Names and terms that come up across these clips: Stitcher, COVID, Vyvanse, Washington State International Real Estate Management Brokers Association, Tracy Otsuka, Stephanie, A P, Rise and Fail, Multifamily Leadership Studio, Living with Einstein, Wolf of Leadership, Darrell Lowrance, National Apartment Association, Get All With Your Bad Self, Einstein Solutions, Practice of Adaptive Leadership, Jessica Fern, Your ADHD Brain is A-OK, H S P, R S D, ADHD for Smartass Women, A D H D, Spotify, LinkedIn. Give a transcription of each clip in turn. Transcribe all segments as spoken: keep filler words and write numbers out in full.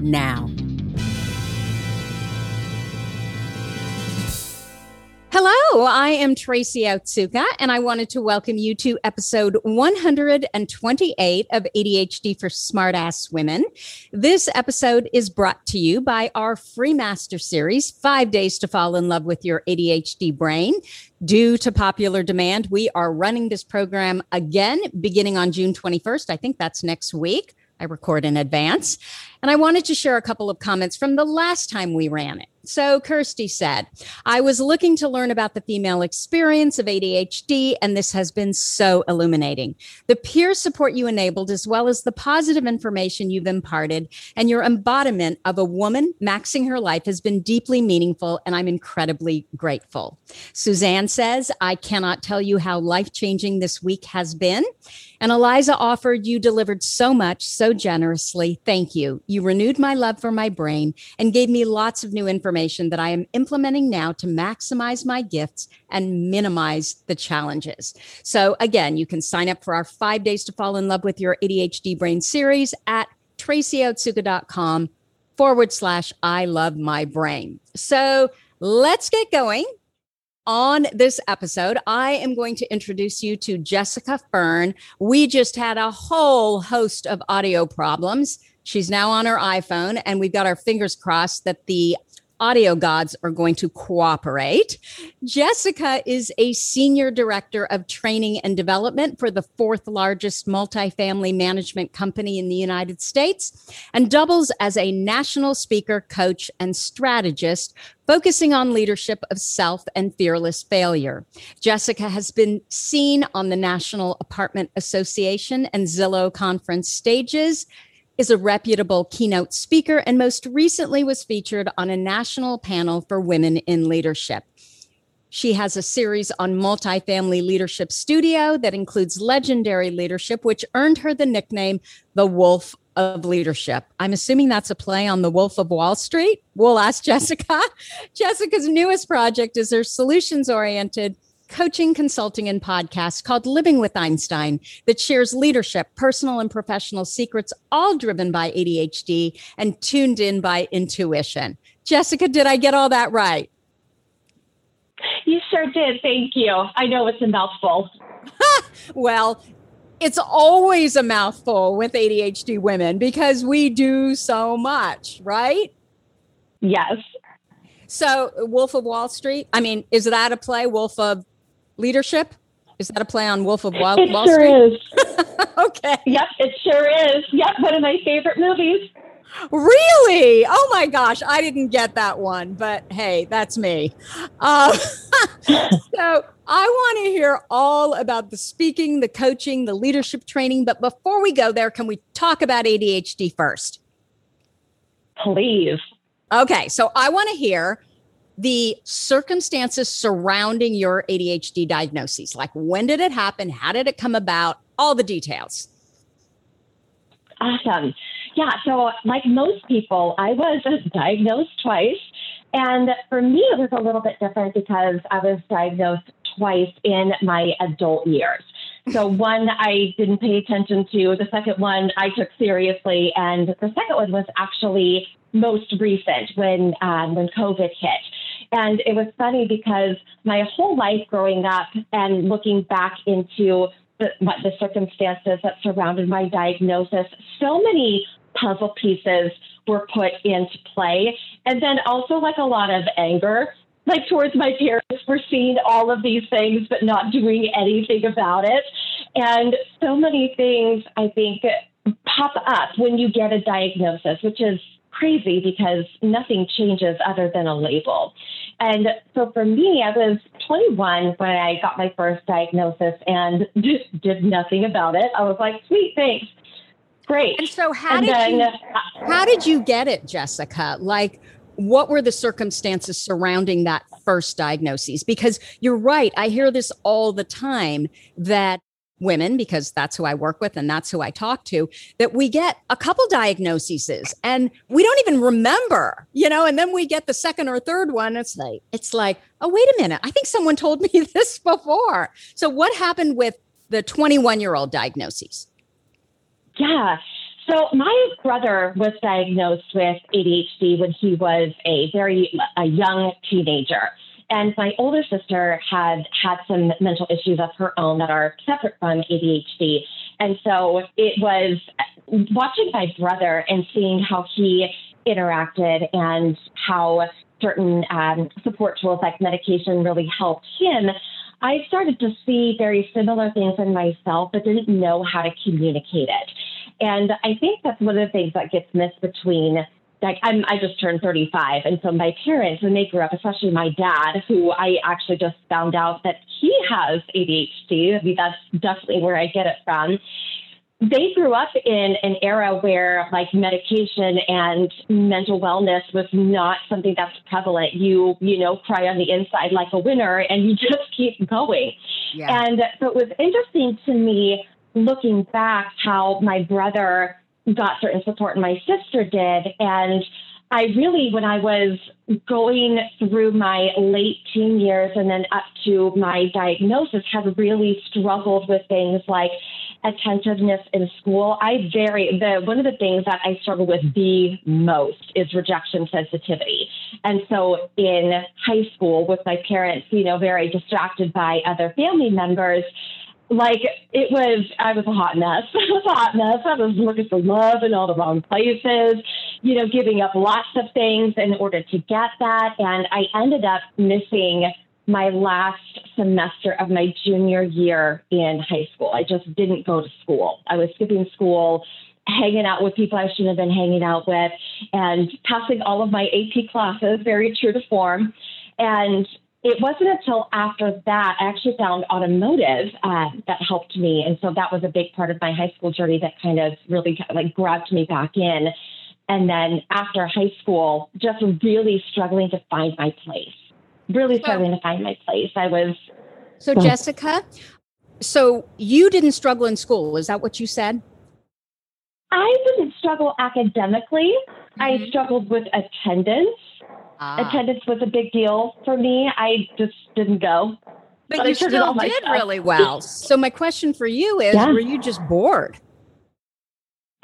now. Hello, I am Tracy Otsuka, and I wanted to welcome you to episode one hundred twenty-eight of A D H D for Smartass Women. This episode is brought to you by our free master series, Five Days to Fall in Love with Your A D H D Brain. Due to popular demand, we are running this program again, beginning on June twenty-first. I think that's next week. I record in advance. And I wanted to share a couple of comments from the last time we ran it. So Kirsty said, I was looking to learn about the female experience of A D H D, and this has been so illuminating. The peer support you enabled, as well as the positive information you've imparted, and your embodiment of a woman maxing her life has been deeply meaningful, and I'm incredibly grateful. Suzanne says, I cannot tell you how life-changing this week has been. And Eliza offered, you delivered so much, so generously. Thank you. You renewed my love for my brain and gave me lots of new information that I am implementing now to maximize my gifts and minimize the challenges. So again, you can sign up for our Five Days to Fall in Love with Your A D H D Brain series at tracyotsuka.com forward slash I love my brain. So let's get going. On this episode, I am going to introduce you to Jessica Fern. We just had a whole host of audio problems. She's now on her iPhone, and we've got our fingers crossed that the audio gods are going to cooperate. Jessica is a senior director of training and development for the fourth largest multifamily management company in the United States and doubles as a national speaker, coach, and strategist, focusing on leadership of self and fearless failure. Jessica has been seen on the National Apartment Association and Zillow conference stages, is a reputable keynote speaker, and most recently was featured on a national panel for women in leadership. She has a series on Multifamily Leadership Studio that includes legendary leadership, which earned her the nickname, the Wolf of Leadership. I'm assuming that's a play on the Wolf of Wall Street. We'll ask Jessica. Jessica's newest project is her solutions-oriented coaching, consulting, and podcast called Living with Einstein that shares leadership, personal and professional secrets, all driven by A D H D and tuned in by intuition. Jessica, did I get all that right? You sure did. Thank you. I know it's a mouthful. Well, it's always a mouthful with A D H D women because we do so much, right? Yes. So Wolf of Wall Street, I mean, is that a play, Wolf of Leadership? Is that a play on Wolf of Wall, it Wall sure Street? It sure is. Okay. Yep, it sure is. Yep, one of my favorite movies. Really? Oh my gosh, I didn't get that one, but hey, that's me. Uh, so I want to hear all about the speaking, the coaching, the leadership training, but before we go there, can we talk about A D H D first? Please. Okay, so I want to hear the circumstances surrounding your A D H D diagnoses. Like, when did it happen? How did it come about? All the details. Awesome. Yeah, so like most people, I was diagnosed twice. And for me, it was a little bit different because I was diagnosed twice in my adult years. So one I didn't pay attention to. The second one I took seriously. And the second one was actually most recent when um, when COVID hit. And it was funny because my whole life growing up and looking back into the, what the circumstances that surrounded my diagnosis, so many puzzle pieces were put into play. And then also like a lot of anger, like towards my parents for seeing all of these things, but not doing anything about it. And so many things, I think, pop up when you get a diagnosis, which is crazy because nothing changes other than a label. And so for me, I was twenty-one when I got my first diagnosis and did nothing about it. I was like, sweet, thanks. Great. And so how and did then, you, how did you get it, Jessica? Like, what were the circumstances surrounding that first diagnosis? Because you're right. I hear this all the time that women, because that's who I work with and that's who I talk to, that we get a couple diagnoses and we don't even remember, you know, and then we get the second or third one. It's like, it's like, oh, wait a minute. I think someone told me this before. So what happened with the twenty-one-year-old diagnoses? Yeah. So my brother was diagnosed with A D H D when he was a very a young teenager. And my older sister had had some mental issues of her own that are separate from A D H D. And so it was watching my brother and seeing how he interacted and how certain um, support tools like medication really helped him. I started to see very similar things in myself, but didn't know how to communicate it. And I think that's one of the things that gets missed between, like, I'm, I just turned thirty-five. And so my parents, when they grew up, especially my dad, who I actually just found out that he has A D H D. I mean, that's definitely where I get it from. They grew up in an era where, like, medication and mental wellness was not something that's prevalent. You, you know, cry on the inside like a winner and you just keep going. Yeah. And so it was interesting to me looking back how my brother got certain support and my sister did. And I really, when I was going through my late teen years and then up to my diagnosis, had really struggled with things like attentiveness in school. I very, the one of the things that I struggle with the most is rejection sensitivity. And so in high school with my parents, you know, very distracted by other family members, like it was, I was a hot mess. I was a hot mess. I was looking for love in all the wrong places, you know, giving up lots of things in order to get that. And I ended up missing my last semester of my junior year in high school. I just didn't go to school. I was skipping school, hanging out with people I shouldn't have been hanging out with, and passing all of my A P classes, very true to form. And it wasn't until after that, I actually found automotive uh, that helped me. And so that was a big part of my high school journey that kind of really like grabbed me back in. And then after high school, just really struggling to find my place, really struggling to find my place. I was. So well, Jessica, so you didn't struggle in school. Is that what you said? I didn't struggle academically. Mm-hmm. I struggled with attendance. Ah. Attendance was a big deal for me. I just didn't go. But, but you still did stuff. really well. So my question for you is, yeah. were you just bored?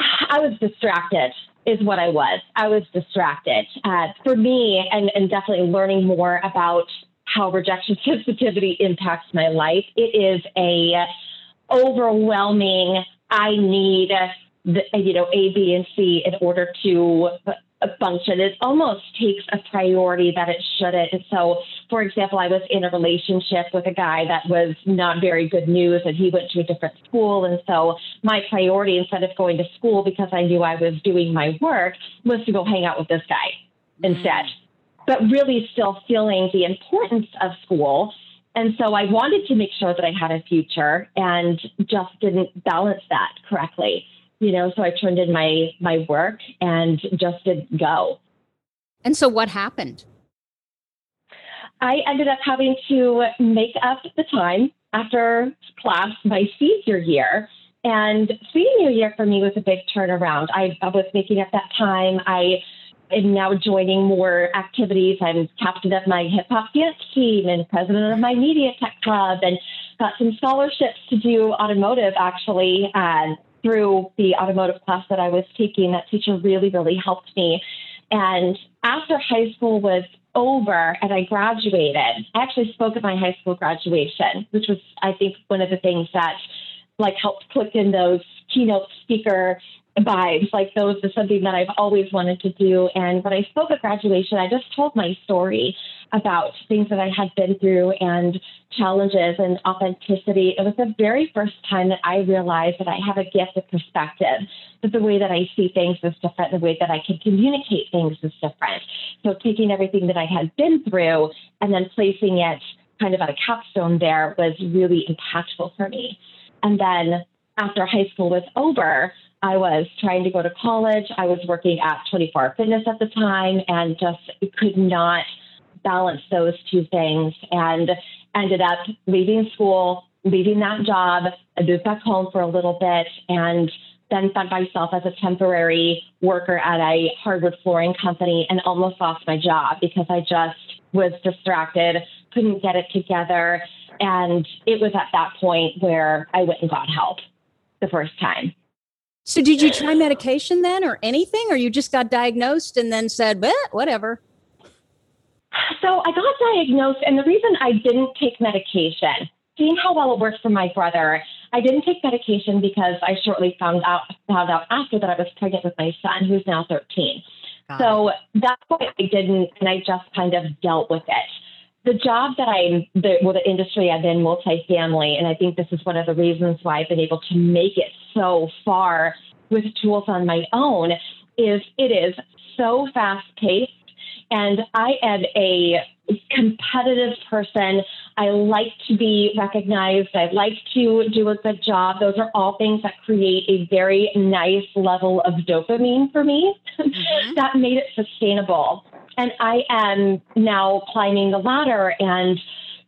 I was distracted is what I was. I was distracted. Uh, for me, and, and definitely learning more about how rejection sensitivity impacts my life, it is a overwhelming, I need, the, you know, A, B, and C in order to function. It almost takes a priority that it shouldn't. And so, for example, I was in a relationship with a guy that was not very good news, and he went to a different school. And so my priority, instead of going to school because I knew I was doing my work, was to go hang out with this guy mm-hmm. instead, but really still feeling the importance of school. And so I wanted to make sure that I had a future and just didn't balance that correctly. You know, so I turned in my my work and just didn't go. And so what happened? I ended up having to make up the time after class my senior year And Sweetie New Year for me was a big turnaround. I, I was making up that time. I am now joining more activities. I'm captain of my hip hop dance team and president of my media tech club, and got some scholarships to do automotive actually uh, through the automotive class that I was taking. That teacher really, really helped me. And after high school was over and I graduated, I actually spoke at my high school graduation, which was, I think, one of the things that like helped click in those keynote speaker vibes. Like those is something that I've always wanted to do. And when I spoke at graduation, I just told my story about things that I had been through and challenges and authenticity. It was the very first time that I realized that I have a gift of perspective, that the way that I see things is different, the way that I can communicate things is different. So taking everything that I had been through and then placing it kind of at a capstone there was really impactful for me. And then after high school was over, I was trying to go to college. I was working at twenty-four hour fitness at the time and just could not balance those two things and ended up leaving school, leaving that job. I moved back home for a little bit and then found myself as a temporary worker at a hardwood flooring company and almost lost my job because I just was distracted, couldn't get it together. And it was at that point where I went and got help the first time. So did you try medication then or anything, or you just got diagnosed and then said, well, whatever? So I got diagnosed, and the reason I didn't take medication, seeing how well it worked for my brother, I didn't take medication because I shortly found out found out after that I was pregnant with my son, who's now thirteen. Got so it. That's why I didn't, and I just kind of dealt with it. The job that I'm, the, well, the industry I'm in, multifamily, and I think this is one of the reasons why I've been able to make it so far with tools on my own, is it is so fast-paced. And I am a competitive person. I like to be recognized. I like to do a good job. Those are all things that create a very nice level of dopamine for me. Mm-hmm. That made it sustainable. And I am now climbing the ladder. And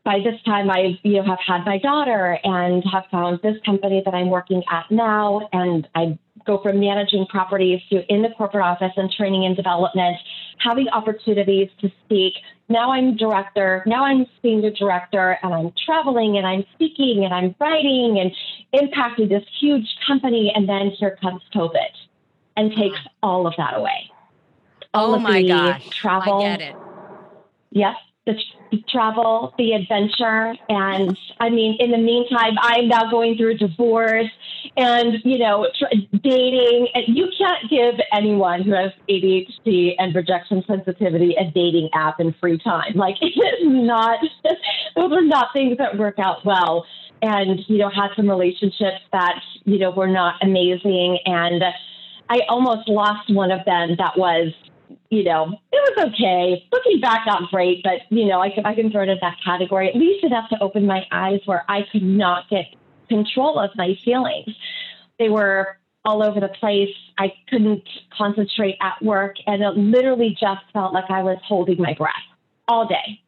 by this time, I you know, have had my daughter and have found this company that I'm working at now. And I go from managing properties to in the corporate office and training and development, having opportunities to speak. Now I'm director, now I'm senior director, and I'm traveling and I'm speaking and I'm writing and impacting this huge company. And then here comes COVID and takes all of that away. All oh my of the gosh. Travel. I get it. Yes. The, the travel, the adventure. And I mean, in the meantime, I'm now going through a divorce and, you know, tr- dating. And you can't give anyone who has A D H D and rejection sensitivity a dating app in free time. Like, it is not, those are not things that work out well. And, you know, had some relationships that, you know, were not amazing. And I almost lost one of them that was, you know, it was okay. Looking back, not great, but, you know, I can, I can throw it in that category, at least enough to open my eyes where I could not get control of my feelings. They were all over the place. I couldn't concentrate at work, and it literally just felt like I was holding my breath all day.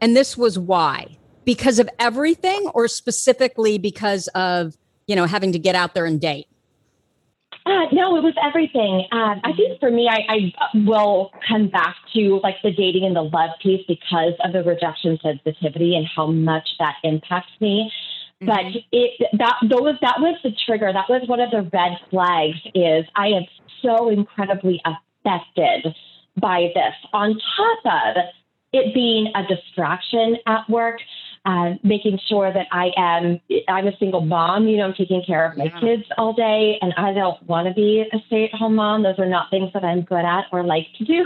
And this was why? Because of everything, or specifically because of, you know, having to get out there and date? Uh, no, it was everything. Uh, I think for me, I, I will come back to like the dating and the love piece because of the rejection sensitivity and how much that impacts me. Mm-hmm. But it that those that was the trigger. That was one of the red flags. Is I am so incredibly affected by this. On top of it being a distraction at work. Uh, making sure that I am, I'm a single mom, you know, I'm taking care of my yeah. kids all day, and I don't want to be a stay-at-home mom. Those are not things that I'm good at or like to do.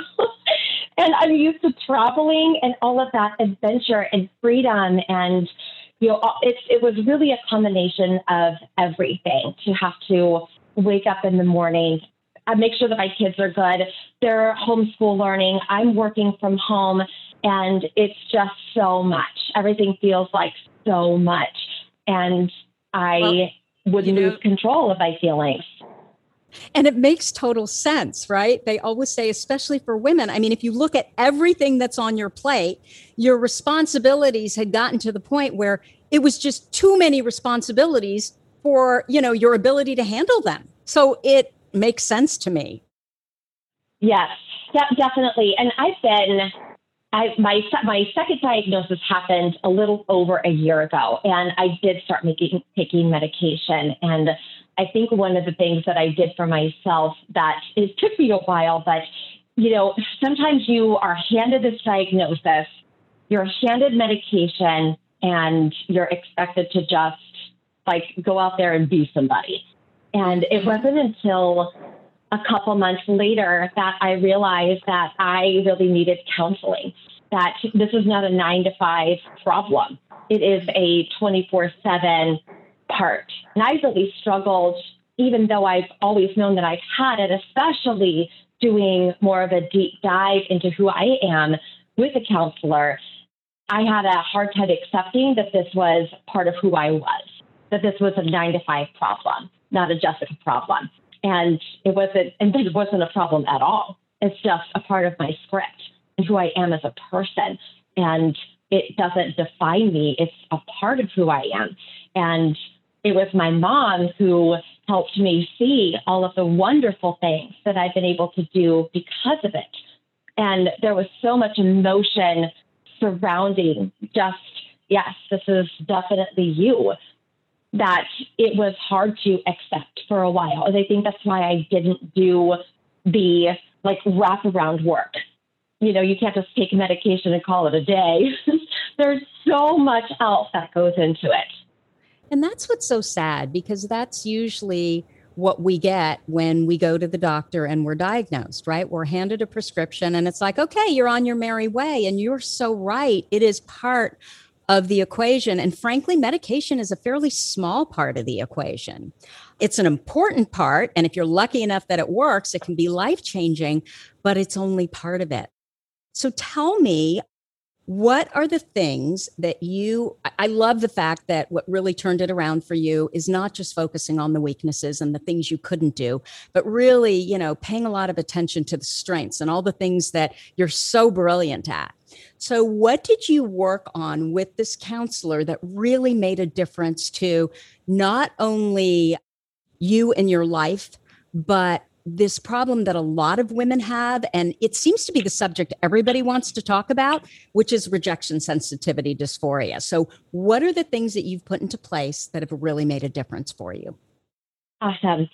And I'm used to traveling and all of that adventure and freedom. And, you know, it's, it was really a combination of everything to have to wake up in the morning. I make sure that my kids are good. They're homeschool learning. I'm working from home. And it's just so much. Everything feels like so much. And I well, would lose know, control of my feelings. And it makes total sense, right? They always say, especially for women, I mean, if you look at everything that's on your plate, your responsibilities had gotten to the point where it was just too many responsibilities for, you know, your ability to handle them. So it makes sense to me. Yes, de- definitely. And I've been, I, my, my second diagnosis happened a little over a year ago, and I did start making, taking medication. And I think one of the things that I did for myself that it took me a while, but, you know, sometimes you are handed this diagnosis, you're handed medication, and you're expected to just like go out there and be somebody. And it wasn't until a couple months later that I realized that I really needed counseling, that this is not a nine to five problem. It is a twenty-four seven part. And I really struggled, even though I've always known that I've had it, especially doing more of a deep dive into who I am with a counselor. I had a hard time accepting that this was part of who I was, that this was a nine to five problem, not a Jessica problem. And it wasn't, and it wasn't a problem at all. It's just a part of my script and who I am as a person. And it doesn't define me. It's a part of who I am. And it was my mom who helped me see all of the wonderful things that I've been able to do because of it. And there was so much emotion surrounding just, yes, this is definitely you, that it was hard to accept for a while. And I think that's why I didn't do the like wraparound work. You know, you can't just take medication and call it a day. There's so much else that goes into it. And that's what's so sad, because that's usually what we get when we go to the doctor and we're diagnosed, right? We're handed a prescription and it's like, okay, you're on your merry way. And you're so right. It is part of the equation. And frankly, medication is a fairly small part of the equation. It's an important part. And if you're lucky enough that it works, it can be life-changing, but it's only part of it. So tell me, what are the things that you, I love the fact that what really turned it around for you is not just focusing on the weaknesses and the things you couldn't do, but really, you know, paying a lot of attention to the strengths and all the things that you're so brilliant at. So what did you work on with this counselor that really made a difference to not only you and your life, but this problem that a lot of women have, and it seems to be the subject everybody wants to talk about, which is rejection sensitivity dysphoria. So what are the things that you've put into place that have really made a difference for you? Awesome.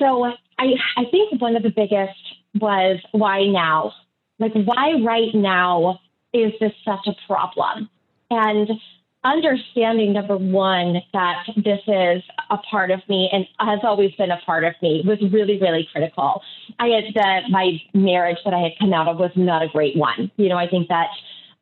So I, I think one of the biggest was why now? Like why right now is this such a problem? And understanding, number one, that this is a part of me and has always been a part of me was really, really critical. I had the, my marriage that I had come out of was not a great one. You know, I think that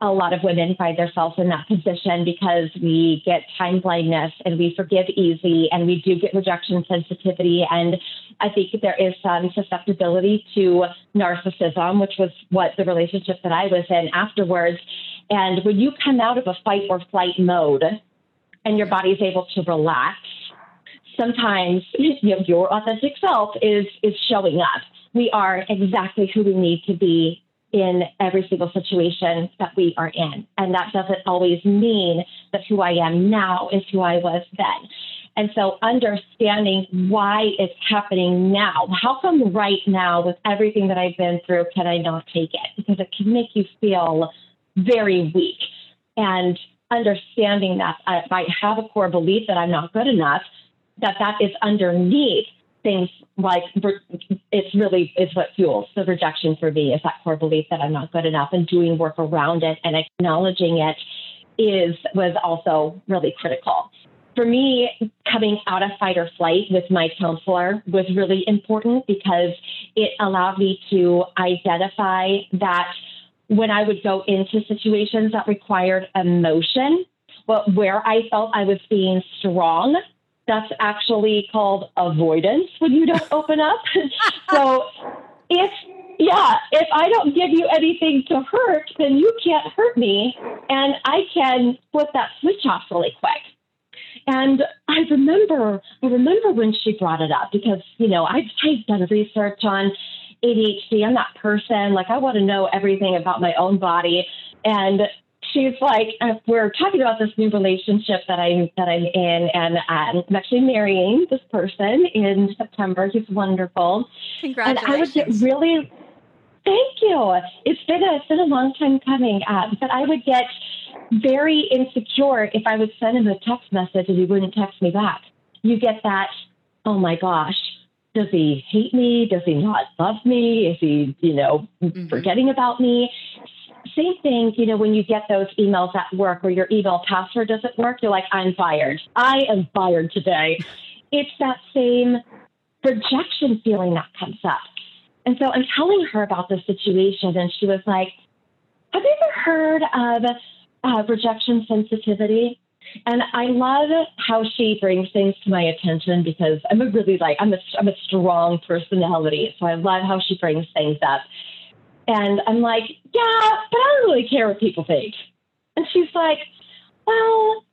a lot of women find themselves in that position because we get time blindness and we forgive easy and we do get rejection sensitivity. And I think there is some susceptibility to narcissism, which was what the relationship that I was in afterwards. And when you come out of a fight or flight mode and your body's able to relax, sometimes you know, your authentic self is is showing up. We are exactly who we need to be in every single situation that we are in. And that doesn't always mean that who I am now is who I was then. And so understanding why it's happening now. How come right now with everything that I've been through, can I not take it? Because it can make you feel very weak. And understanding that if I have a core belief that I'm not good enough, that that is underneath things like it's really is what fuels the rejection for me, is that core belief that I'm not good enough, and doing work around it and acknowledging it is was also really critical. For me, coming out of fight or flight with my counselor was really important because it allowed me to identify that when I would go into situations that required emotion, but where I felt I was being strong, that's actually called avoidance when you don't open up. So if, yeah, if I don't give you anything to hurt, then you can't hurt me. And I can flip that switch off really quick. And I remember, I remember when she brought it up because, you know, I've, I've done research on A D H D. I'm that person. Like, I want to know everything about my own body. And she's like, we're talking about this new relationship that I'm that I'm in, and I'm actually marrying this person in September. He's wonderful. Congratulations! And I would get really, thank you. It's been a it's been a long time coming, uh, but I would get very insecure if I would send him a text message and he wouldn't text me back. You get that. Oh my gosh. Does he hate me? Does he not love me? Is he, you know, mm-hmm. forgetting about me? Same thing, you know, when you get those emails at work where your email password doesn't work, you're like, I'm fired. I am fired today. It's that same rejection feeling that comes up. And so I'm telling her about this situation, and she was like, have you ever heard of uh, rejection sensitivity? And I love how she brings things to my attention, because I'm a really like, I'm a, I'm a strong personality. So I love how she brings things up. And I'm like, yeah, but I don't really care what people think. And she's like, well,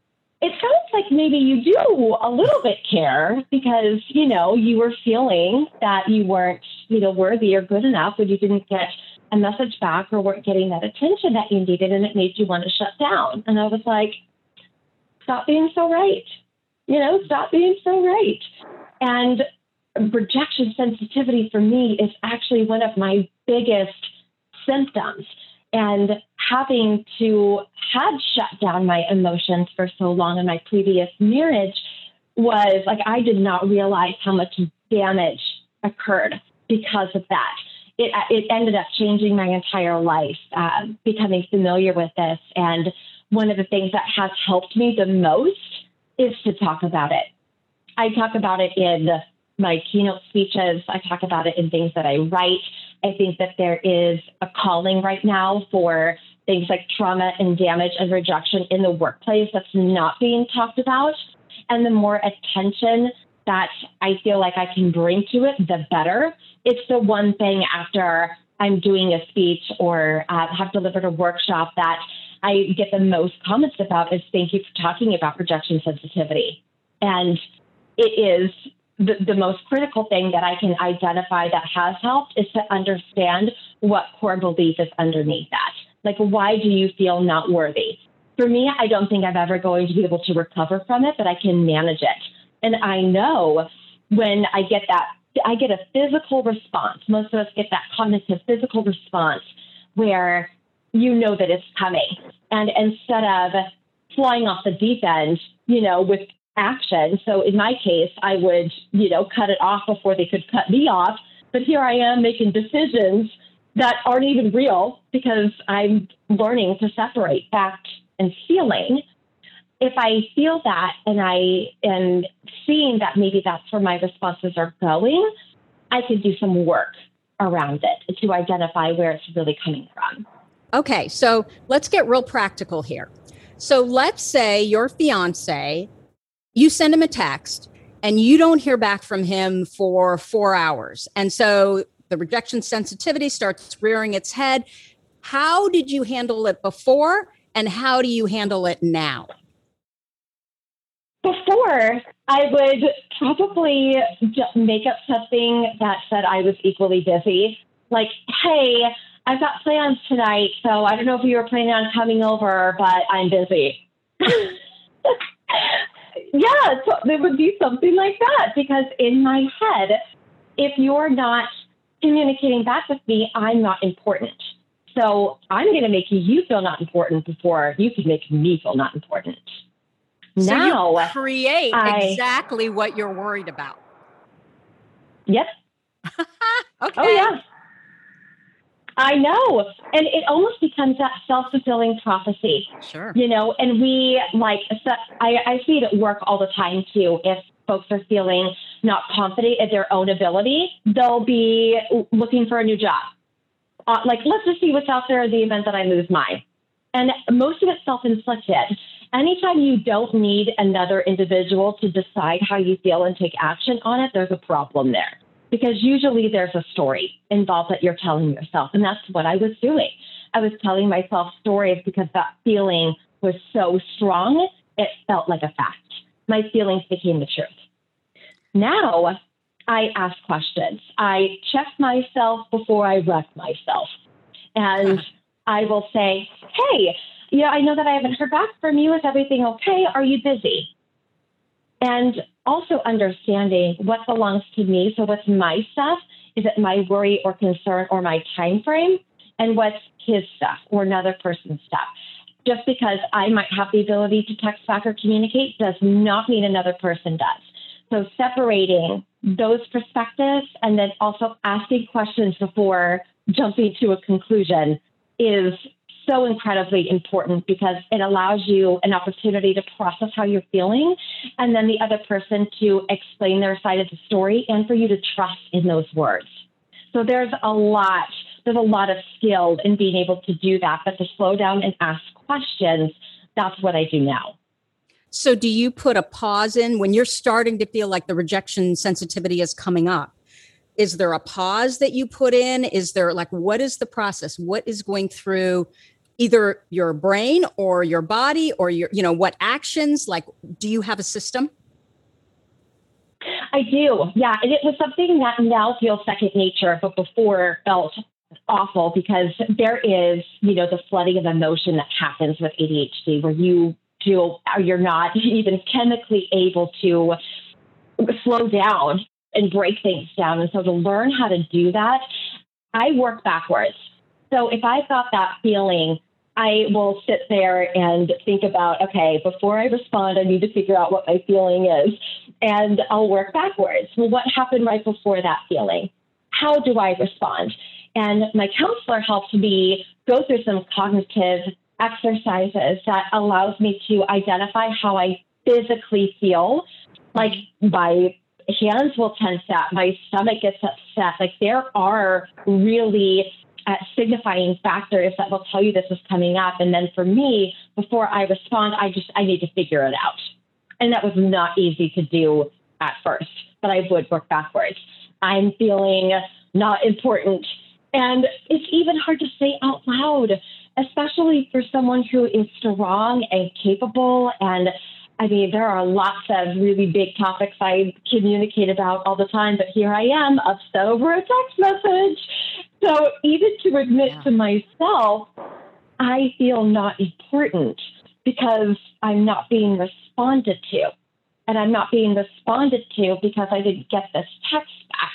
it sounds like maybe you do a little bit care, because, you know, you were feeling that you weren't, you know, worthy or good enough when you didn't get a message back or weren't getting that attention that you needed, and it made you want to shut down. And I was like, stop being so right. You know, stop being so right. And rejection sensitivity for me is actually one of my biggest symptoms. And having to had shut down my emotions for so long in my previous marriage was like, I did not realize how much damage occurred because of that. It, it ended up changing my entire life, uh, becoming familiar with this. And one of the things that has helped me the most is to talk about it. I talk about it in my keynote speeches. I talk about it in things that I write. I think that there is a calling right now for things like trauma and damage and rejection in the workplace that's not being talked about. And the more attention that I feel like I can bring to it, the better. It's the one thing after I'm doing a speech or uh, have delivered a workshop that I get the most comments about is, thank you for talking about rejection sensitivity. And it is the, the most critical thing that I can identify that has helped is to understand what core belief is underneath that. Like, why do you feel not worthy? For me, I don't think I'm ever going to be able to recover from it, but I can manage it. And I know when I get that, I get a physical response. Most of us get that cognitive physical response where you know that it's coming. And instead of flying off the deep end, you know, with action. So in my case, I would, you know, cut it off before they could cut me off. But here I am making decisions that aren't even real because I'm learning to separate fact and feeling. If I feel that and I am seeing that maybe that's where my responses are going, I could do some work around it to identify where it's really coming from. Okay, so let's get real practical here. So let's say your fiance, you send him a text and you don't hear back from him for four hours. And so the rejection sensitivity starts rearing its head. How did you handle it before, and how do you handle it now? Before, I would probably make up something that said I was equally busy. Like, hey, I've got plans tonight, so I don't know if you were planning on coming over, but I'm busy. Yeah, so it would be something like that, because in my head, if you're not communicating back with me, I'm not important. So I'm going to make you feel not important before you can make me feel not important. So now, you create I, exactly what you're worried about. Yep. Okay. Oh, yeah. I know. And it almost becomes that self-fulfilling prophecy. Sure. You know, and we like, so I, I see it at work all the time too. If folks are feeling not confident in their own ability, they'll be looking for a new job. Uh, like, let's just see what's out there in the event that I lose mine. And most of it's self-inflicted. Anytime you don't need another individual to decide how you feel and take action on it, there's a problem there. Because usually there's a story involved that you're telling yourself. And that's what I was doing. I was telling myself stories because that feeling was so strong, it felt like a fact. My feelings became the truth. Now I ask questions. I check myself before I wreck myself. And I will say, hey, you know, I know that I haven't heard back from you. Is everything okay? Are you busy? And also understanding what belongs to me. So what's my stuff? Is it my worry or concern or my time frame? And what's his stuff or another person's stuff? Just because I might have the ability to text back or communicate does not mean another person does. So separating those perspectives and then also asking questions before jumping to a conclusion is so incredibly important, because it allows you an opportunity to process how you're feeling and then the other person to explain their side of the story and for you to trust in those words. So there's a lot, there's a lot of skill in being able to do that, but to slow down and ask questions, that's what I do now. So do you put a pause in when you're starting to feel like the rejection sensitivity is coming up? Is there a pause that you put in? Is there like, what is the process? What is going through either your brain or your body or your, you know, what actions? Like, do you have a system? I do. Yeah. And it was something that now feels second nature, but before felt awful, because there is, you know, the flooding of emotion that happens with A D H D where you do, or you're not even chemically able to slow down and break things down. And so to learn how to do that, I work backwards. So if I've got that feeling, I will sit there and think about, okay, before I respond, I need to figure out what my feeling is. And I'll work backwards. Well, what happened right before that feeling? How do I respond? And my counselor helped me go through some cognitive exercises that allows me to identify how I physically feel. Like my hands will tense up, my stomach gets upset. Like there are really uh, signifying factors that will tell you this is coming up. And then for me, before I respond, I just, I need to figure it out. And that was not easy to do at first, but I would work backwards. I'm feeling not important. And it's even hard to say out loud, especially for someone who is strong and capable. And I mean, there are lots of really big topics I communicate about all the time, but here I am upset over a text message. So even to admit yeah. to myself, I feel not important because I'm not being responded to. And I'm not being responded to because I didn't get this text back.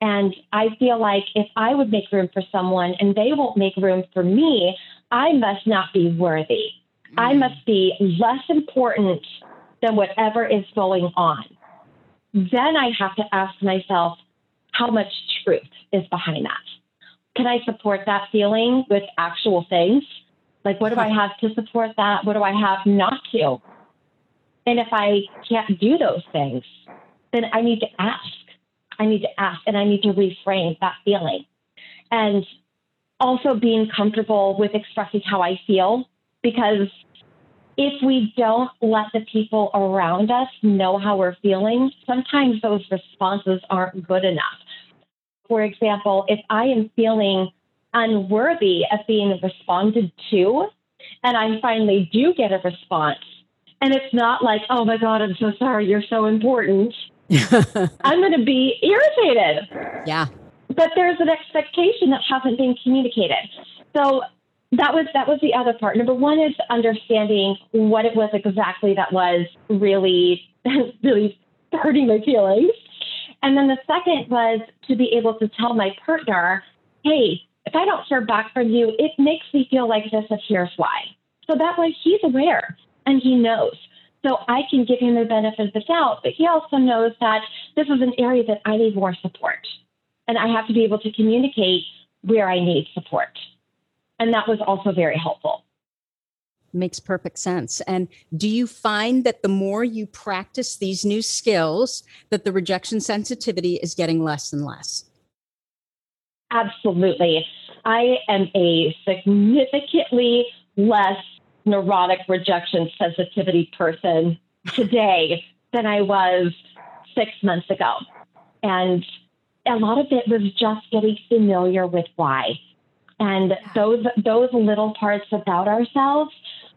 And I feel like if I would make room for someone and they won't make room for me, I must not be worthy. Mm. I must be less important than whatever is going on. Then I have to ask myself, how much truth is behind that? Can I support that feeling with actual things? Like, what do I have to support that? What do I have not to? And if I can't do those things, then I need to ask. I need to ask and I need to reframe that feeling. And also being comfortable with expressing how I feel, because if we don't let the people around us know how we're feeling, sometimes those responses aren't good enough. For example, if I am feeling unworthy of being responded to and I finally do get a response, and it's not like, oh my God, I'm so sorry, you're so important. I'm going to be irritated. Yeah. But there's an expectation that hasn't been communicated. So that was that was the other part. Number one is understanding what it was exactly that was really, really hurting my feelings. And then the second was to be able to tell my partner, hey, if I don't hear back from you, it makes me feel like this, and here's why. So that way he's aware and he knows. So I can give him the benefit of the doubt, but he also knows that this is an area that I need more support. And I have to be able to communicate where I need support. And that was also very helpful. Makes perfect sense. And do you find that the more you practice these new skills, that the rejection sensitivity is getting less and less? Absolutely. I am a significantly less neurotic rejection sensitivity person today than I was six months ago. And a lot of it was just getting familiar with why. And those those little parts about ourselves,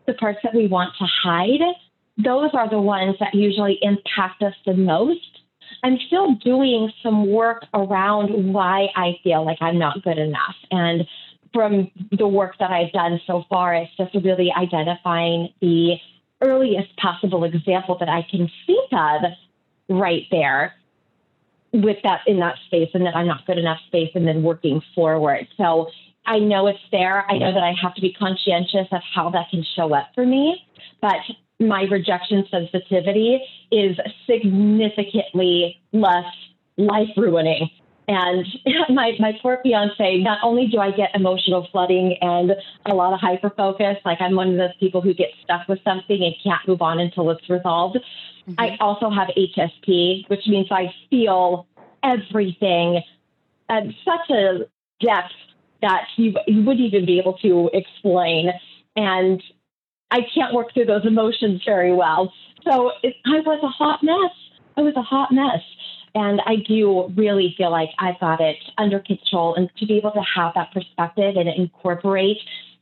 the parts that we want to hide, those are the ones that usually impact us the most. I'm still doing some work around why I feel like I'm not good enough and from the work that I've done so far is just really identifying the earliest possible example that I can think of right there with that in that space, and that I'm not good enough space, and then working forward. So I know it's there. I know that I have to be conscientious of how that can show up for me, but my rejection sensitivity is significantly less life-ruining. And my, my poor fiance, not only do I get emotional flooding and a lot of hyper-focus, like I'm one of those people who get stuck with something and can't move on until it's resolved. Mm-hmm. I also have H S P, which means I feel everything at such a depth that you, you wouldn't even be able to explain. And I can't work through those emotions very well. So it, I was a hot mess. I was a hot mess. And I do really feel like I've got it under control, and to be able to have that perspective and incorporate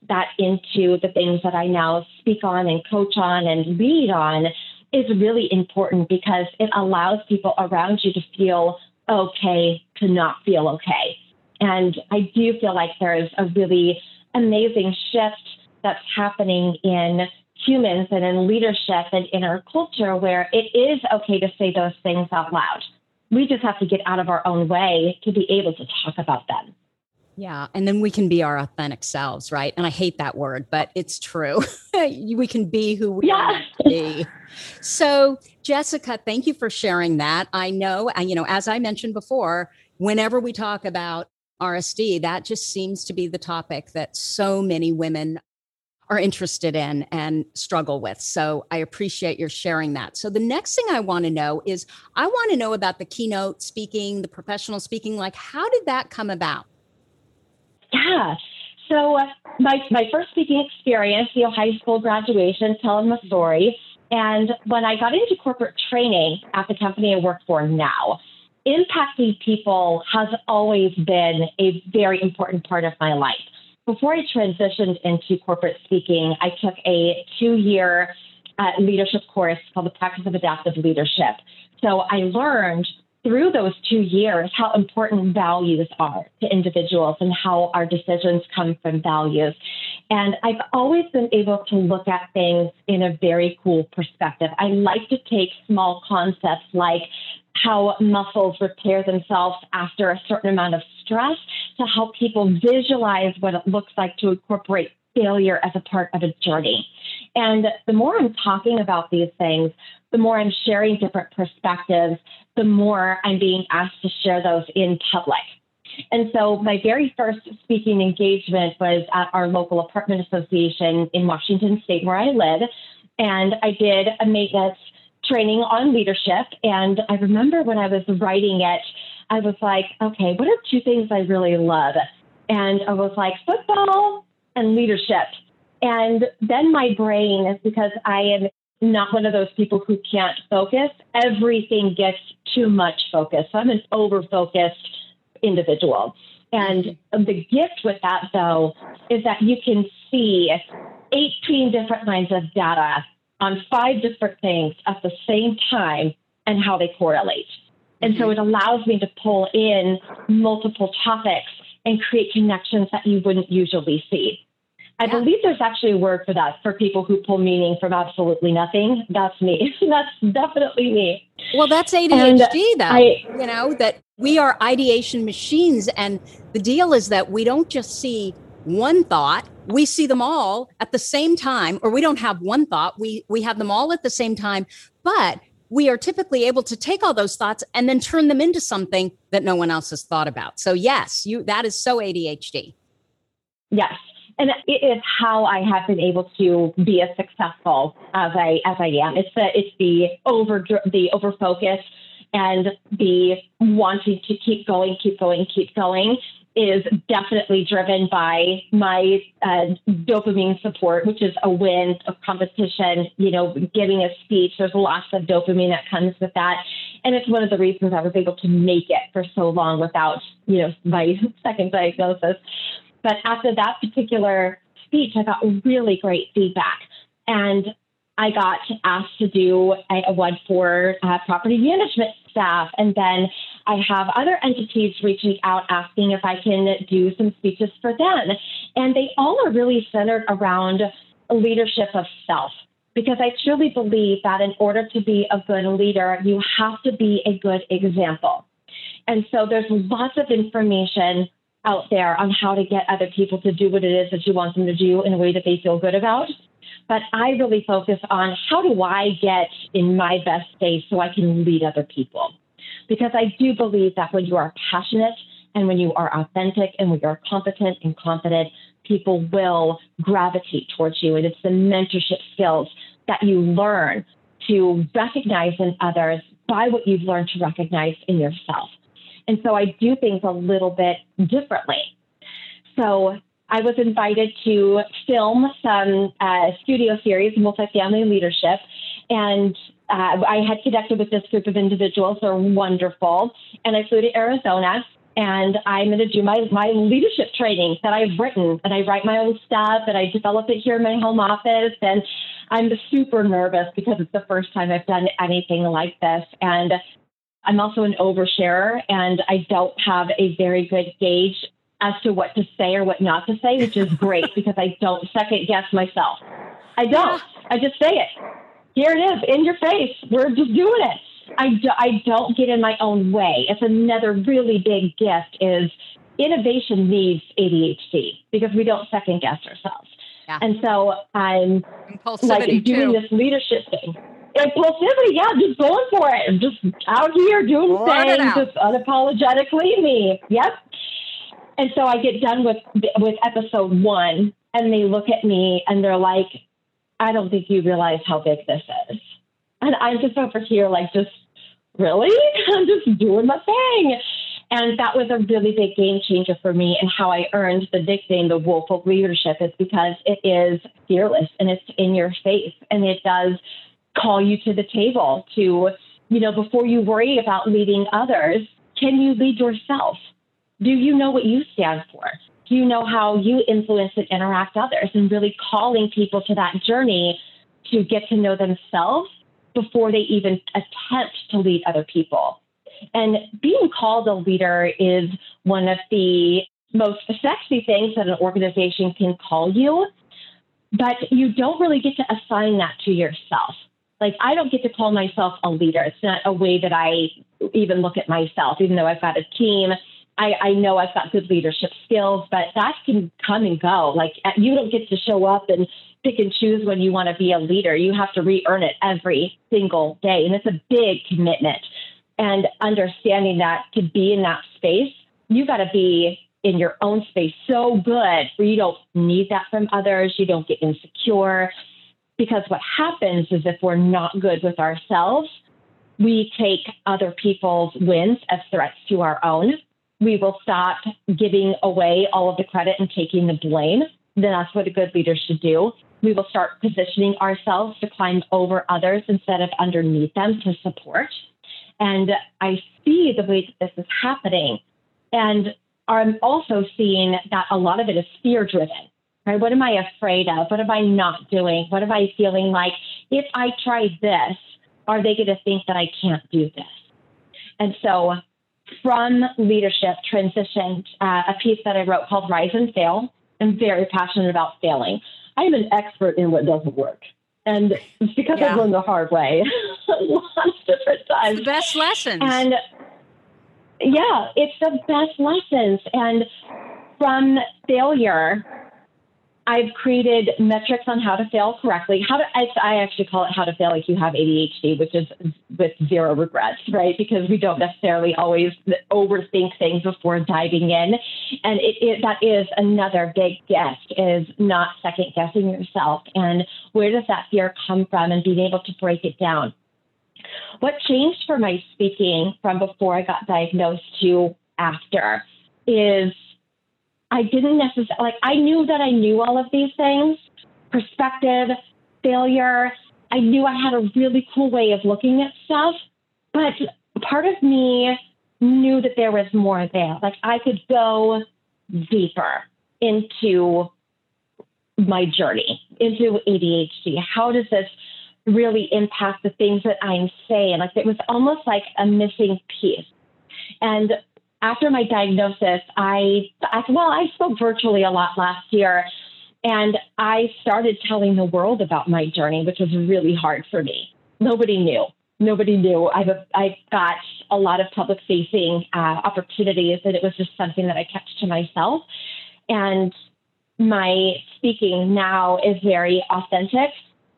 that into the things that I now speak on and coach on and lead on is really important, because it allows people around you to feel okay, to not feel okay. And I do feel like there is a really amazing shift that's happening in humans and in leadership and in our culture, where it is okay to say those things out loud. We just have to get out of our own way to be able to talk about them. Yeah. And then we can be our authentic selves, right? And I hate that word, but it's true. We can be who we yeah. want to be. So, Jessica, thank you for sharing that. I know, and you know, as I mentioned before, whenever we talk about R S D, that just seems to be the topic that so many women are interested in and struggle with. So I appreciate your sharing that. So the next thing I want to know is, I want to know about the keynote speaking, the professional speaking, like how did that come about? Yeah. So uh, my, my first speaking experience, you know, high school graduation, telling my story. And when I got into corporate training at the company I work for now, impacting people has always been a very important part of my life. Before I transitioned into corporate speaking, I took a two-year uh, leadership course called the Practice of Adaptive Leadership. So I learned through those two years how important values are to individuals and how our decisions come from values. And I've always been able to look at things in a very cool perspective. I like to take small concepts like how muscles repair themselves after a certain amount of stress to help people visualize what it looks like to incorporate failure as a part of a journey. And the more I'm talking about these things, the more I'm sharing different perspectives, the more I'm being asked to share those in public. And so my very first speaking engagement was at our local apartment association in Washington State, where I live. And I did a maintenance training on leadership. And I remember when I was writing it, I was like, okay, what are two things I really love? And I was like, football and leadership. And then my brain is, because I am not one of those people who can't focus, everything gets too much focus. So I'm an over-focused individual. And the gift with that, though, is that you can see eighteen different lines of data on five different things at the same time and how they correlate. And so it allows me to pull in multiple topics and create connections that you wouldn't usually see. I yeah. believe there's actually a word for that, for people who pull meaning from absolutely nothing. That's me. That's definitely me. Well, that's A D H D, though. I, you know, that we are ideation machines. And the deal is that we don't just see one thought. We see them all at the same time, or we don't have one thought. We, we have them all at the same time. But we are typically able to take all those thoughts and then turn them into something that no one else has thought about. So yes, you that is so A D H D. Yes. And it is how I have been able to be as successful as I as I am. It's the it's the over the over focus and the wanting to keep going, keep going, keep going is definitely driven by my uh, dopamine support, which is a win, a competition, you know, giving a speech. There's lots of dopamine that comes with that. And it's one of the reasons I was able to make it for so long without, you know, my second diagnosis. But after that particular speech, I got really great feedback. And I got asked to do a one for uh, property management staff. And then I have other entities reaching out asking if I can do some speeches for them. And they all are really centered around leadership of self, because I truly believe that in order to be a good leader, you have to be a good example. And so there's lots of information out there on how to get other people to do what it is that you want them to do in a way that they feel good about. But I really focus on how do I get in my best state so I can lead other people? Because I do believe that when you are passionate and when you are authentic and when you're competent and confident, people will gravitate towards you. And it's the mentorship skills that you learn to recognize in others by what you've learned to recognize in yourself. And so I do things a little bit differently. So I was invited to film some uh, studio series, Multifamily Leadership, and uh, I had connected with this group of individuals. They're wonderful. And I flew to Arizona, and I'm going to do my, my leadership training that I've written, and I write my own stuff, and I develop it here in my home office, and I'm super nervous because it's the first time I've done anything like this, and I'm also an oversharer, and I don't have a very good gauge as to what to say or what not to say, which is great because I don't second guess myself. I don't. I just say it. Here it is, in your face. We're just doing it. I, do, I don't get in my own way. It's another really big gift is innovation needs A D H D because we don't second guess ourselves. Yeah. And so I'm like doing too. this leadership thing. Impulsivity, yeah, just going for it. Just out here doing things, just unapologetically me. Yep. And so I get done with with episode one, and they look at me, and they're like, I don't think you realize how big this is. And I'm just over here like, just, really? I'm just doing my thing. And that was a really big game changer for me, and how I earned the nickname, the Wolf of Leadership, is because it is fearless, and it's in your face, and it does call you to the table to, you know, before you worry about leading others, can you lead yourself? Do you know what you stand for? Do you know how you influence and interact others? And really calling people to that journey to get to know themselves before they even attempt to lead other people. And being called a leader is one of the most sexy things that an organization can call you, but you don't really get to assign that to yourself. Like, I don't get to call myself a leader. It's not a way that I even look at myself, even though I've got a team. I, I know I've got good leadership skills, but that can come and go. Like, you don't get to show up and pick and choose when you want to be a leader. You have to re-earn it every single day. And it's a big commitment. And understanding that to be in that space, you got to be in your own space so good where you don't need that from others. You don't get insecure. Because what happens is if we're not good with ourselves, we take other people's wins as threats to our own. We will stop giving away all of the credit and taking the blame. Then that's what a good leader should do. We will start positioning ourselves to climb over others instead of underneath them to support. And I see the way that this is happening. And I'm also seeing that a lot of it is fear-driven. Right? What am I afraid of? What am I not doing? What am I feeling like? If I try this, are they going to think that I can't do this? And so from leadership transitioned uh, a piece that I wrote called Rise and Fail. I'm very passionate about failing. I'm an expert in what doesn't work. And it's because yeah. I've learned the hard way lots of different times. It's the best lessons. And yeah, it's the best lessons. And from failure, I've created metrics on how to fail correctly. How to, I, I actually call it how to fail like you have A D H D, which is with zero regrets, right? Because we don't necessarily always overthink things before diving in. And it, it, that is another big gift, is not second guessing yourself. And where does that fear come from, and being able to break it down? What changed for my speaking from before I got diagnosed to after is I didn't necessarily, like, I knew that I knew all of these things, perspective, failure. I knew I had a really cool way of looking at stuff, but part of me knew that there was more there. Like, I could go deeper into my journey, into A D H D. How does this really impact the things that I'm saying? Like, it was almost like a missing piece. And after my diagnosis, I, I, well, I spoke virtually a lot last year, and I started telling the world about my journey, which was really hard for me. Nobody knew. Nobody knew. I've, I got a lot of public-facing uh, opportunities, and it was just something that I kept to myself. And my speaking now is very authentic.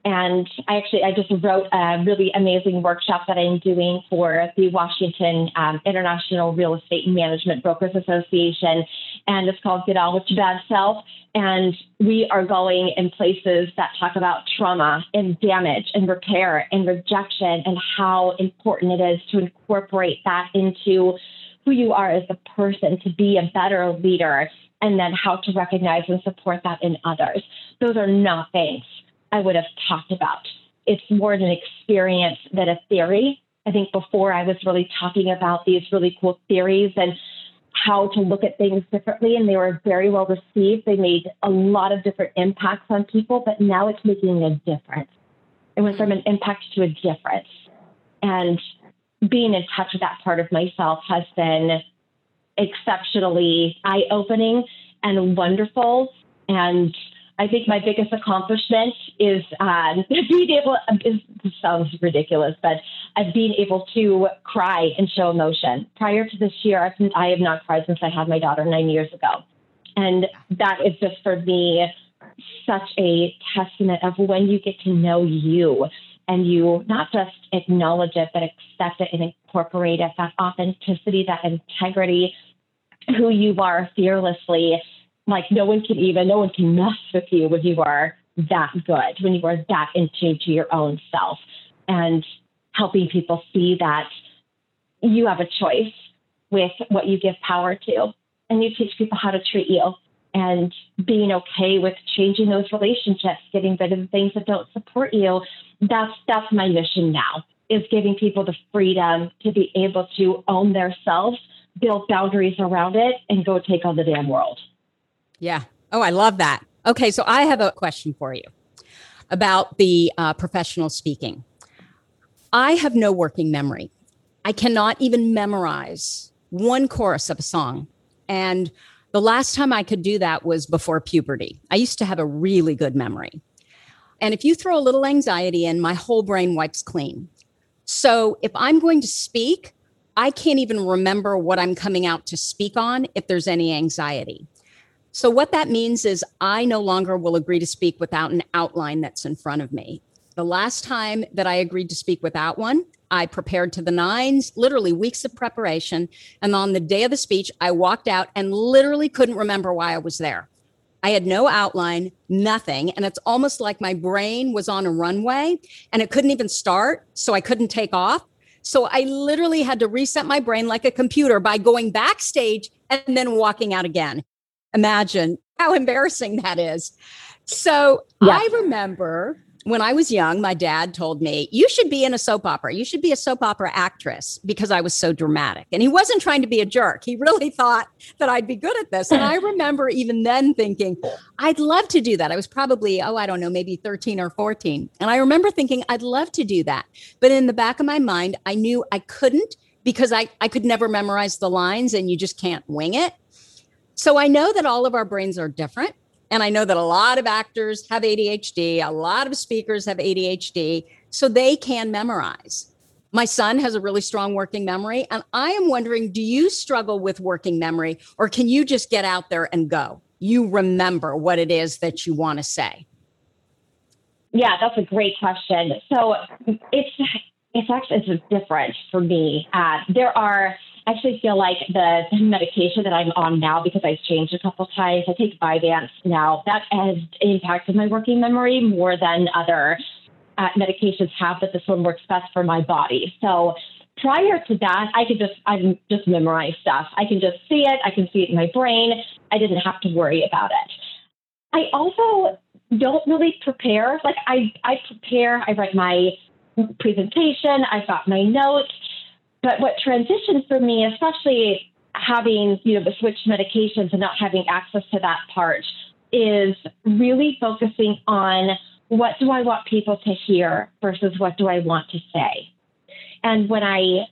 And I actually, I just wrote a really amazing workshop that I'm doing for the Washington um, International Real Estate Management Brokers Association. And it's called Get All With Your Bad Self. And we are going in places that talk about trauma and damage and repair and rejection and how important it is to incorporate that into who you are as a person, to be a better leader, and then how to recognize and support that in others. Those are not things I would have talked about. It's more an experience than a theory. I think before I was really talking about these really cool theories and how to look at things differently, and they were very well received. They made a lot of different impacts on people, but now it's making a difference. It went from an impact to a difference. And being in touch with that part of myself has been exceptionally eye-opening and wonderful. And I think my biggest accomplishment is um, being able, this sounds ridiculous, but I've been able to cry and show emotion. Prior to this year, I've, I have not cried since I had my daughter nine years ago. And that is just for me such a testament of when you get to know you and you not just acknowledge it, but accept it and incorporate it, that authenticity, that integrity, who you are fearlessly. Like no one can even, no one can mess with you when you are that good, when you are that in tune to your own self, and helping people see that you have a choice with what you give power to, and you teach people how to treat you, and being okay with changing those relationships, getting rid of the things that don't support you. That's, that's my mission now, is giving people the freedom to be able to own their selves, build boundaries around it, and go take on the damn world. Yeah. Oh, I love that. Okay. So I have a question for you about the uh, professional speaking. I have no working memory. I cannot even memorize one chorus of a song. And the last time I could do that was before puberty. I used to have a really good memory. And if you throw a little anxiety in, my whole brain wipes clean. So if I'm going to speak, I can't even remember what I'm coming out to speak on if there's any anxiety. So what that means is I no longer will agree to speak without an outline that's in front of me. The last time that I agreed to speak without one, I prepared to the nines, literally weeks of preparation. And on the day of the speech, I walked out and literally couldn't remember why I was there. I had no outline, nothing. And it's almost like my brain was on a runway and it couldn't even start. So I couldn't take off. So I literally had to reset my brain like a computer by going backstage and then walking out again. Imagine how embarrassing that is. So yeah. I remember when I was young, my dad told me, you should be in a soap opera. You should be a soap opera actress, because I was so dramatic. And he wasn't trying to be a jerk. He really thought that I'd be good at this. And I remember even then thinking, I'd love to do that. I was probably, oh, I don't know, maybe thirteen or fourteen. And I remember thinking, I'd love to do that. But in the back of my mind, I knew I couldn't, because I, I could never memorize the lines, and you just can't wing it. So I know that all of our brains are different. And I know that a lot of actors have A D H D. A lot of speakers have A D H D. So they can memorize. My son has a really strong working memory. And I am wondering, do you struggle with working memory, or can you just get out there and go? You remember what it is that you want to say. Yeah, that's a great question. So it's it's actually it's different for me. Uh, there are... I actually feel like the medication that I'm on now, because I've changed a couple times, I take Vyvanse now, that has impacted my working memory more than other uh, medications have, but this one works best for my body. So prior to that, I could just, I just memorize stuff. I can just see it. I can see it in my brain. I didn't have to worry about it. I also don't really prepare. Like I, I prepare, I write my presentation, I've got my notes. But what transitioned for me, especially having, you know, the switch medications and not having access to that part, is really focusing on what do I want people to hear versus what do I want to say. And when I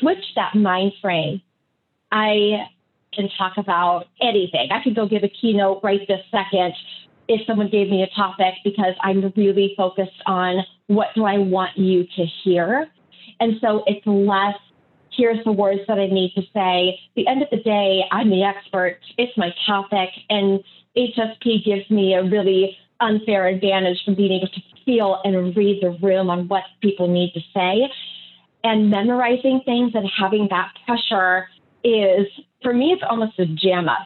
switched that mind frame I can talk about anything. I could go give a keynote right this second if someone gave me a topic, because I'm really focused on what do I want you to hear. And so it's less, here's the words that I need to say. At the end of the day, I'm the expert. It's my topic. And H S P gives me a really unfair advantage from being able to feel and read the room on what people need to say. And memorizing things and having that pressure is, for me, it's almost a jam up.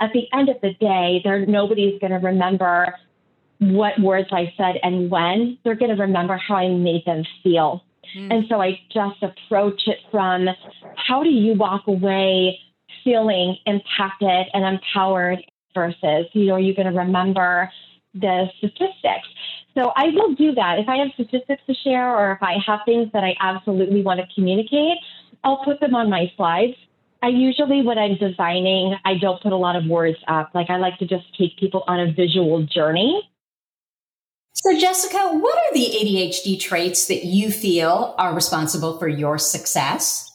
At the end of the day, there nobody's going to remember what words I said and when. They're going to remember how I made them feel. Mm. And so I just approach it from, how do you walk away feeling impacted and empowered versus, you know, are you going to remember the statistics? So I will do that. If I have statistics to share or if I have things that I absolutely want to communicate, I'll put them on my slides. I usually, when I'm designing, I don't put a lot of words up. Like, I like to just take people on a visual journey. So, Jessica, what are the A D H D traits that you feel are responsible for your success?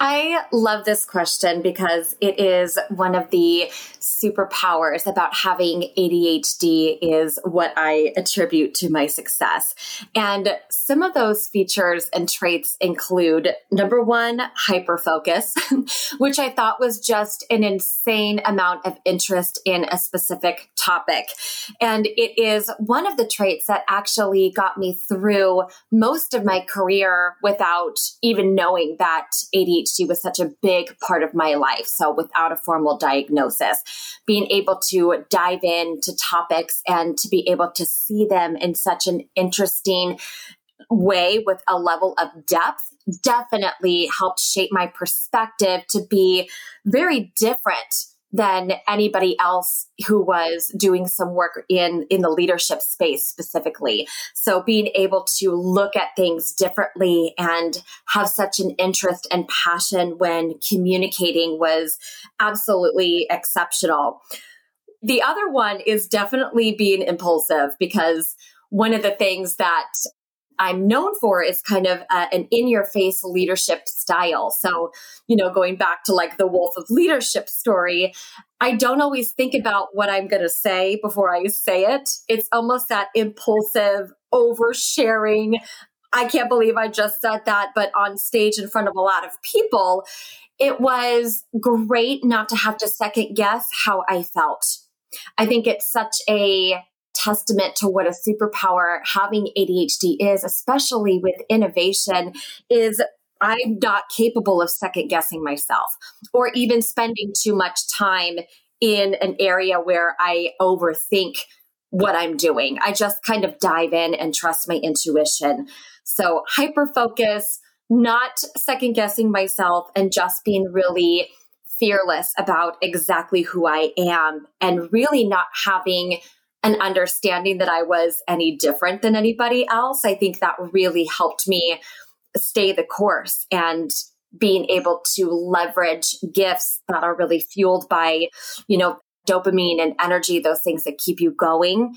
I love this question because it is one of the superpowers about having A D H D is what I attribute to my success. And some of those features and traits include, number one, hyperfocus, which I thought was just an insane amount of interest in a specific topic. And it is one of the traits that actually got me through most of my career without even knowing that A D H D was such a big part of my life. So without a formal diagnosis, being able to dive into topics and to be able to see them in such an interesting way with a level of depth definitely helped shape my perspective to be very different than anybody else who was doing some work in, in the leadership space specifically. So being able to look at things differently and have such an interest and passion when communicating was absolutely exceptional. The other one is definitely being impulsive, because one of the things that I'm known for is kind of uh, an in-your-face leadership style. So, you know, going back to like the Wolf of Leadership story, I don't always think about what I'm going to say before I say it. It's almost that impulsive oversharing. I can't believe I just said that, but on stage in front of a lot of people, it was great not to have to second guess how I felt. I think it's such a testament to what a superpower having A D H D is, especially with innovation, is I'm not capable of second guessing myself or even spending too much time in an area where I overthink what I'm doing. I just kind of dive in and trust my intuition. So hyper-focus, not second guessing myself, and just being really fearless about exactly who I am and really not having an understanding that I was any different than anybody else. I think that really helped me stay the course and being able to leverage gifts that are really fueled by, you know, dopamine and energy, those things that keep you going.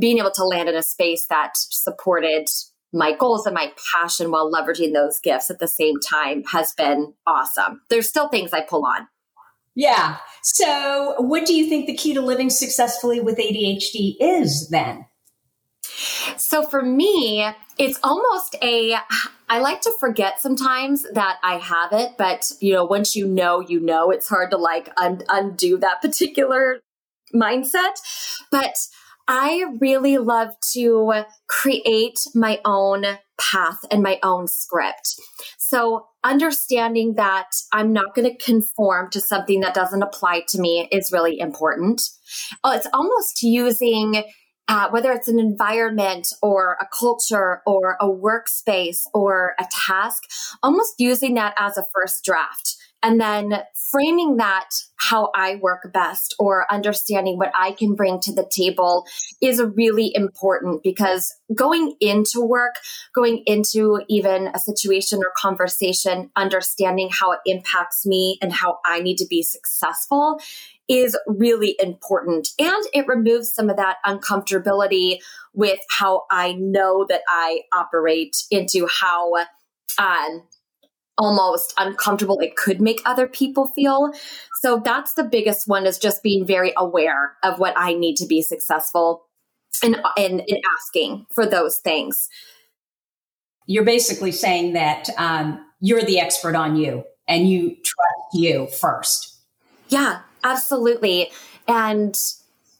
Being able to land in a space that supported my goals and my passion while leveraging those gifts at the same time has been awesome. There's still things I pull on. Yeah. So what do you think the key to living successfully with A D H D is then? So for me, it's almost a, I like to forget sometimes that I have it, but you know, once you know, you know, it's hard to like un- undo that particular mindset. But I really love to create my own path and my own script. So understanding that I'm not going to conform to something that doesn't apply to me is really important. Oh, it's almost using, uh, whether it's an environment or a culture or a workspace or a task, almost using that as a first draft. And then framing that how I work best or understanding what I can bring to the table is really important, because going into work, going into even a situation or conversation, understanding how it impacts me and how I need to be successful is really important. And it removes some of that uncomfortability with how I know that I operate into how um, almost uncomfortable it could make other people feel. So that's the biggest one, is just being very aware of what I need to be successful and, and, and asking for those things. You're basically saying that um, you're the expert on you and you trust you first. Yeah, absolutely. And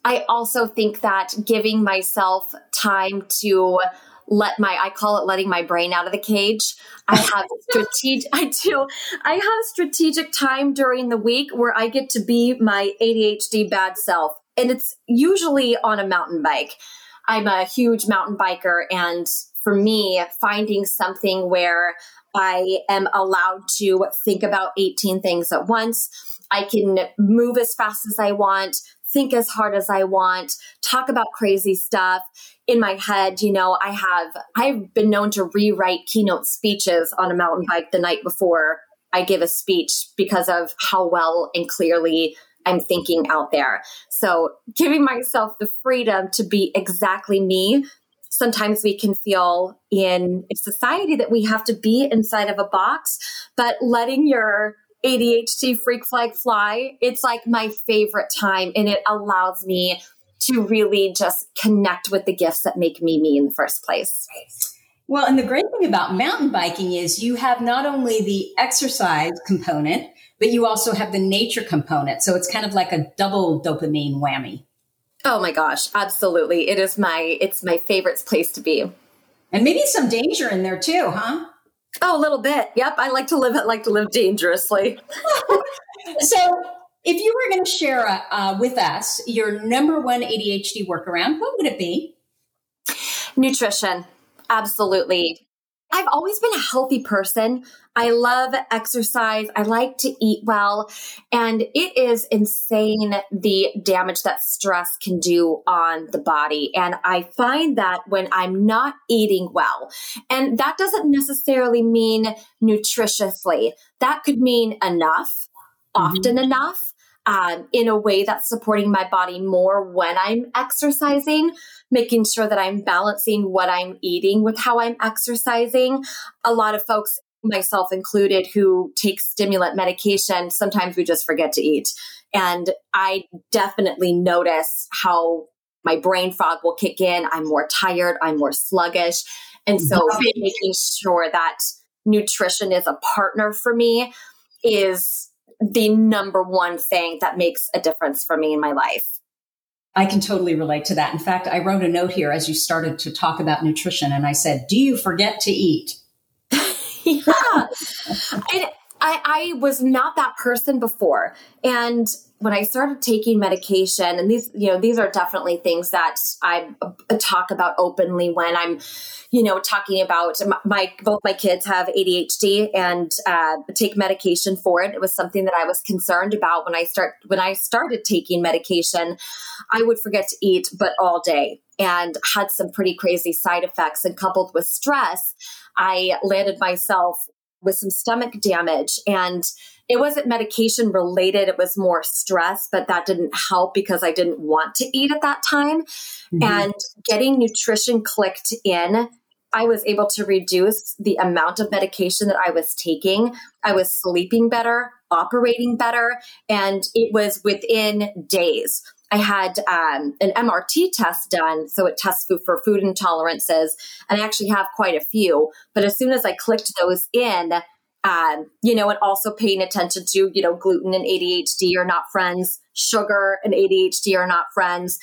I also think that giving myself time to let my, I call it letting my brain out of the cage. I have strategic, I do, I have strategic time during the week where I get to be my A D H D bad self. And it's usually on a mountain bike. I'm a huge mountain biker. And for me, finding something where I am allowed to think about eighteen things at once, I can move as fast as I want, think as hard as I want, talk about crazy stuff in my head. You know, I have, I've been known to rewrite keynote speeches on a mountain bike the night before I give a speech because of how well and clearly I'm thinking out there. So giving myself the freedom to be exactly me. Sometimes we can feel in society that we have to be inside of a box, but letting your A D H D freak flag fly, it's like my favorite time. And it allows me to really just connect with the gifts that make me me in the first place. Well, and the great thing about mountain biking is you have not only the exercise component, but you also have the nature component. So it's kind of like a double dopamine whammy. Oh my gosh, absolutely. It is my, it's my favorite place to be. And maybe some danger in there too, huh? Oh, a little bit. Yep. I like to live, I like to live dangerously. So if you were going to share uh, with us your number one A D H D workaround, what would it be? Nutrition. Absolutely. I've always been a healthy person. I love exercise. I like to eat well. And it is insane the damage that stress can do on the body. And I find that when I'm not eating well, and that doesn't necessarily mean nutritiously, that could mean enough, often mm-hmm. enough. Um, in a way that's supporting my body more when I'm exercising, making sure that I'm balancing what I'm eating with how I'm exercising. A lot of folks, myself included, who take stimulant medication, sometimes we just forget to eat. And I definitely notice how my brain fog will kick in. I'm more tired, I'm more sluggish. And so making sure that nutrition is a partner for me is the number one thing that makes a difference for me in my life. I can totally relate to that. In fact, I wrote a note here as you started to talk about nutrition and I said, do you forget to eat? Yeah. I, I was not that person before. And when I started taking medication, and these, you know, these are definitely things that I talk about openly when I'm, you know, talking about my, both my kids have A D H D and uh, take medication for it. It was something that I was concerned about when I start, when I started taking medication. I would forget to eat, but all day, and had some pretty crazy side effects, and coupled with stress, I landed myself with some stomach damage. And it wasn't medication related. It was more stress, but that didn't help because I didn't want to eat at that time. Mm-hmm. And getting nutrition clicked in, I was able to reduce the amount of medication that I was taking. I was sleeping better, operating better, and it was within days. I had um, an M R T test done, so it tests food for food intolerances, and I actually have quite a few. But as soon as I clicked those in, um, you know, and also paying attention to, you know, gluten and A D H D are not friends, sugar and A D H D are not friends,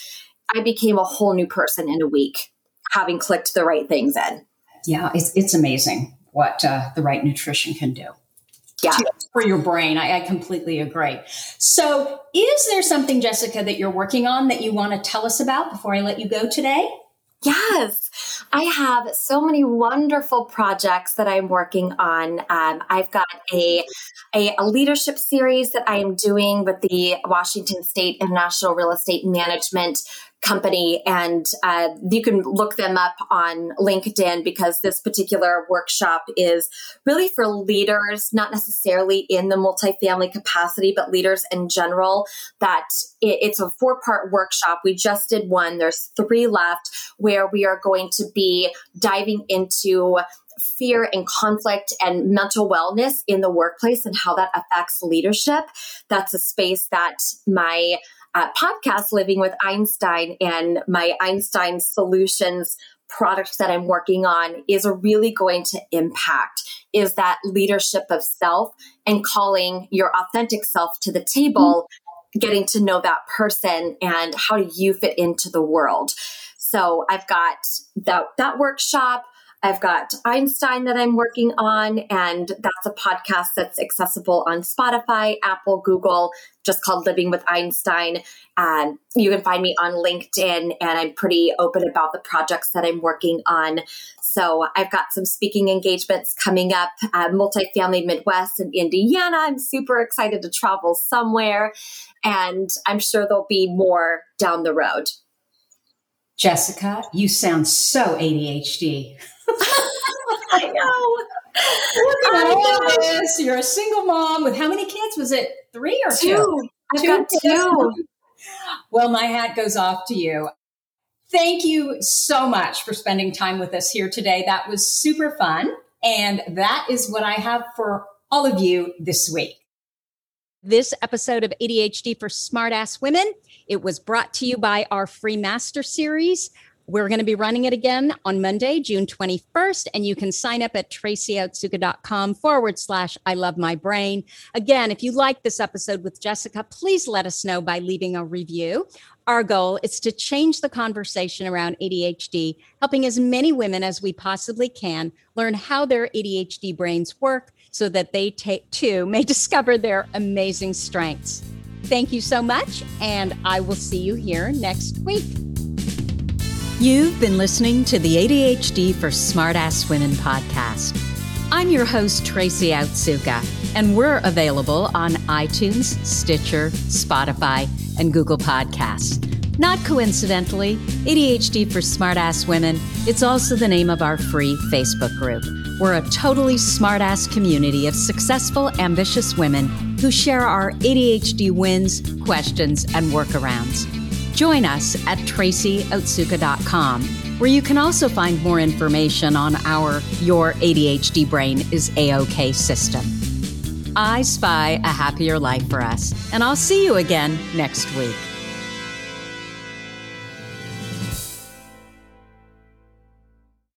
I became a whole new person in a week, having clicked the right things in. Yeah, it's it's amazing what uh, the right nutrition can do. Yeah. To, for your brain. I, I completely agree. So is there something, Jessica, that you're working on that you want to tell us about before I let you go today? Yes. I have so many wonderful projects that I'm working on. Um, I've got a, a a leadership series that I am doing with the Washington State International Real Estate Management Company, and uh, you can look them up on LinkedIn, because this particular workshop is really for leaders, not necessarily in the multifamily capacity, but leaders in general. That it, it's a four-part workshop. We just did one. There's three left, where we are going to be diving into fear and conflict and mental wellness in the workplace and how that affects leadership. That's a space that my uh, podcast, Living with Einstein, and my Einstein Solutions product that I'm working on is really going to impact, is that leadership of self and calling your authentic self to the table, mm-hmm. getting to know that person and how do you fit into the world. So I've got that, that workshop, I've got Einstein that I'm working on, and that's a podcast that's accessible on Spotify, Apple, Google, just called Living with Einstein. Um, you can find me on LinkedIn, and I'm pretty open about the projects that I'm working on. So I've got some speaking engagements coming up, uh, Multifamily Midwest in Indiana. I'm super excited to travel somewhere, and I'm sure there'll be more down the road. Jessica, you sound so A D H D. I know. Look at all this. You're a single mom with how many kids? Was it three or two? two? I've two got kids. two. Well, my hat goes off to you. Thank you so much for spending time with us here today. That was super fun. And that is what I have for all of you this week. This episode of A D H D for Smartass Women, it was brought to you by our free master series. We're going to be running it again on Monday, June twenty-first, and you can sign up at tracyotsuka.com forward slash I love my brain. Again, if you like this episode with Jessica, please let us know by leaving a review. Our goal is to change the conversation around A D H D, helping as many women as we possibly can learn how their A D H D brains work, so that they t- too may discover their amazing strengths. Thank you so much, and I will see you here next week. You've been listening to the A D H D for Smartass Women podcast. I'm your host, Tracy Otsuka, and we're available on iTunes, Stitcher, Spotify, and Google Podcasts. Not coincidentally, A D H D for Smartass Women, it's also the name of our free Facebook group. We're a totally smartass community of successful, ambitious women who share our A D H D wins, questions, and workarounds. Join us at tracy otsuka dot com, where you can also find more information on our Your A D H D Brain is A-OK system. I spy a happier life for us, and I'll see you again next week.